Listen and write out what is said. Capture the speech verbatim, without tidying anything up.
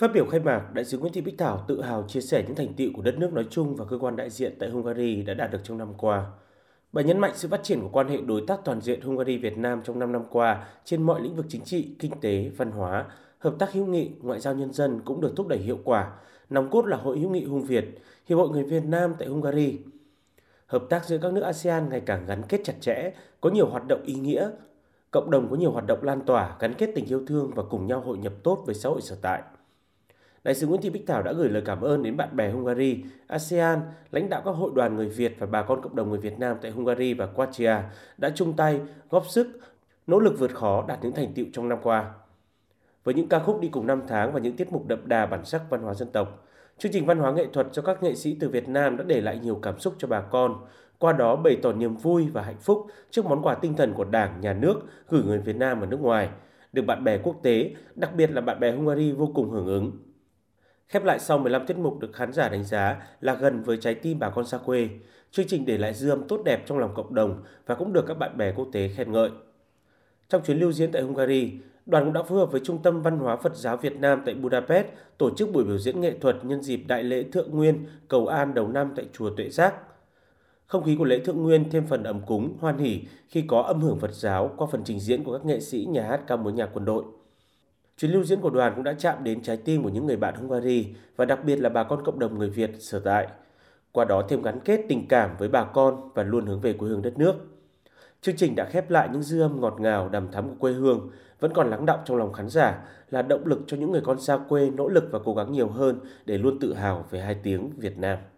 Phát biểu khai mạc, Đại sứ Nguyễn Thị Bích Thảo tự hào chia sẻ những thành tựu của đất nước nói chung và cơ quan đại diện tại Hungary đã đạt được trong năm qua. Bà nhấn mạnh sự phát triển của quan hệ đối tác toàn diện Hungary-Việt Nam trong năm năm qua trên mọi lĩnh vực chính trị, kinh tế, văn hóa, hợp tác hữu nghị, ngoại giao nhân dân cũng được thúc đẩy hiệu quả, nòng cốt là Hội hữu nghị Hung Việt, Hiệp hội người Việt Nam tại Hungary. Hợp tác giữa các nước a sê an ngày càng gắn kết chặt chẽ, có nhiều hoạt động ý nghĩa, cộng đồng có nhiều hoạt động lan tỏa, gắn kết tình yêu thương và cùng nhau hội nhập tốt với xã hội sở tại. Đại sứ Nguyễn Thị Bích Thảo đã gửi lời cảm ơn đến bạn bè Hungary, a sê an, lãnh đạo các hội đoàn người Việt và bà con cộng đồng người Việt Nam tại Hungary và Croatia đã chung tay, góp sức, nỗ lực vượt khó đạt những thành tựu trong năm qua. Với những ca khúc đi cùng năm tháng và những tiết mục đậm đà bản sắc văn hóa dân tộc, chương trình văn hóa nghệ thuật cho các nghệ sĩ từ Việt Nam đã để lại nhiều cảm xúc cho bà con, qua đó bày tỏ niềm vui và hạnh phúc trước món quà tinh thần của Đảng, Nhà nước gửi người Việt Nam ở nước ngoài, được bạn bè quốc tế, đặc biệt là bạn bè Hungary vô cùng hưởng ứng. Khép lại sau mười lăm tiết mục được khán giả đánh giá là gần với trái tim bà con xa quê, chương trình để lại dư âm tốt đẹp trong lòng cộng đồng và cũng được các bạn bè quốc tế khen ngợi. Trong chuyến lưu diễn tại Hungary, đoàn cũng đã phối hợp với Trung tâm Văn hóa Phật giáo Việt Nam tại Budapest tổ chức buổi biểu diễn nghệ thuật nhân dịp đại lễ Thượng Nguyên cầu an đầu năm tại Chùa Tuệ Giác. Không khí của lễ Thượng Nguyên thêm phần ấm cúng, hoan hỉ khi có âm hưởng Phật giáo qua phần trình diễn của các nghệ sĩ nhà hát ca múa nhạc quân đội. Chuyến lưu diễn của đoàn cũng đã chạm đến trái tim của những người bạn Hungary và đặc biệt là bà con cộng đồng người Việt sở tại, qua đó thêm gắn kết tình cảm với bà con và luôn hướng về quê hương đất nước. Chương trình đã khép lại những dư âm ngọt ngào đằm thắm của quê hương, vẫn còn lắng đọng trong lòng khán giả, là động lực cho những người con xa quê nỗ lực và cố gắng nhiều hơn để luôn tự hào về hai tiếng Việt Nam.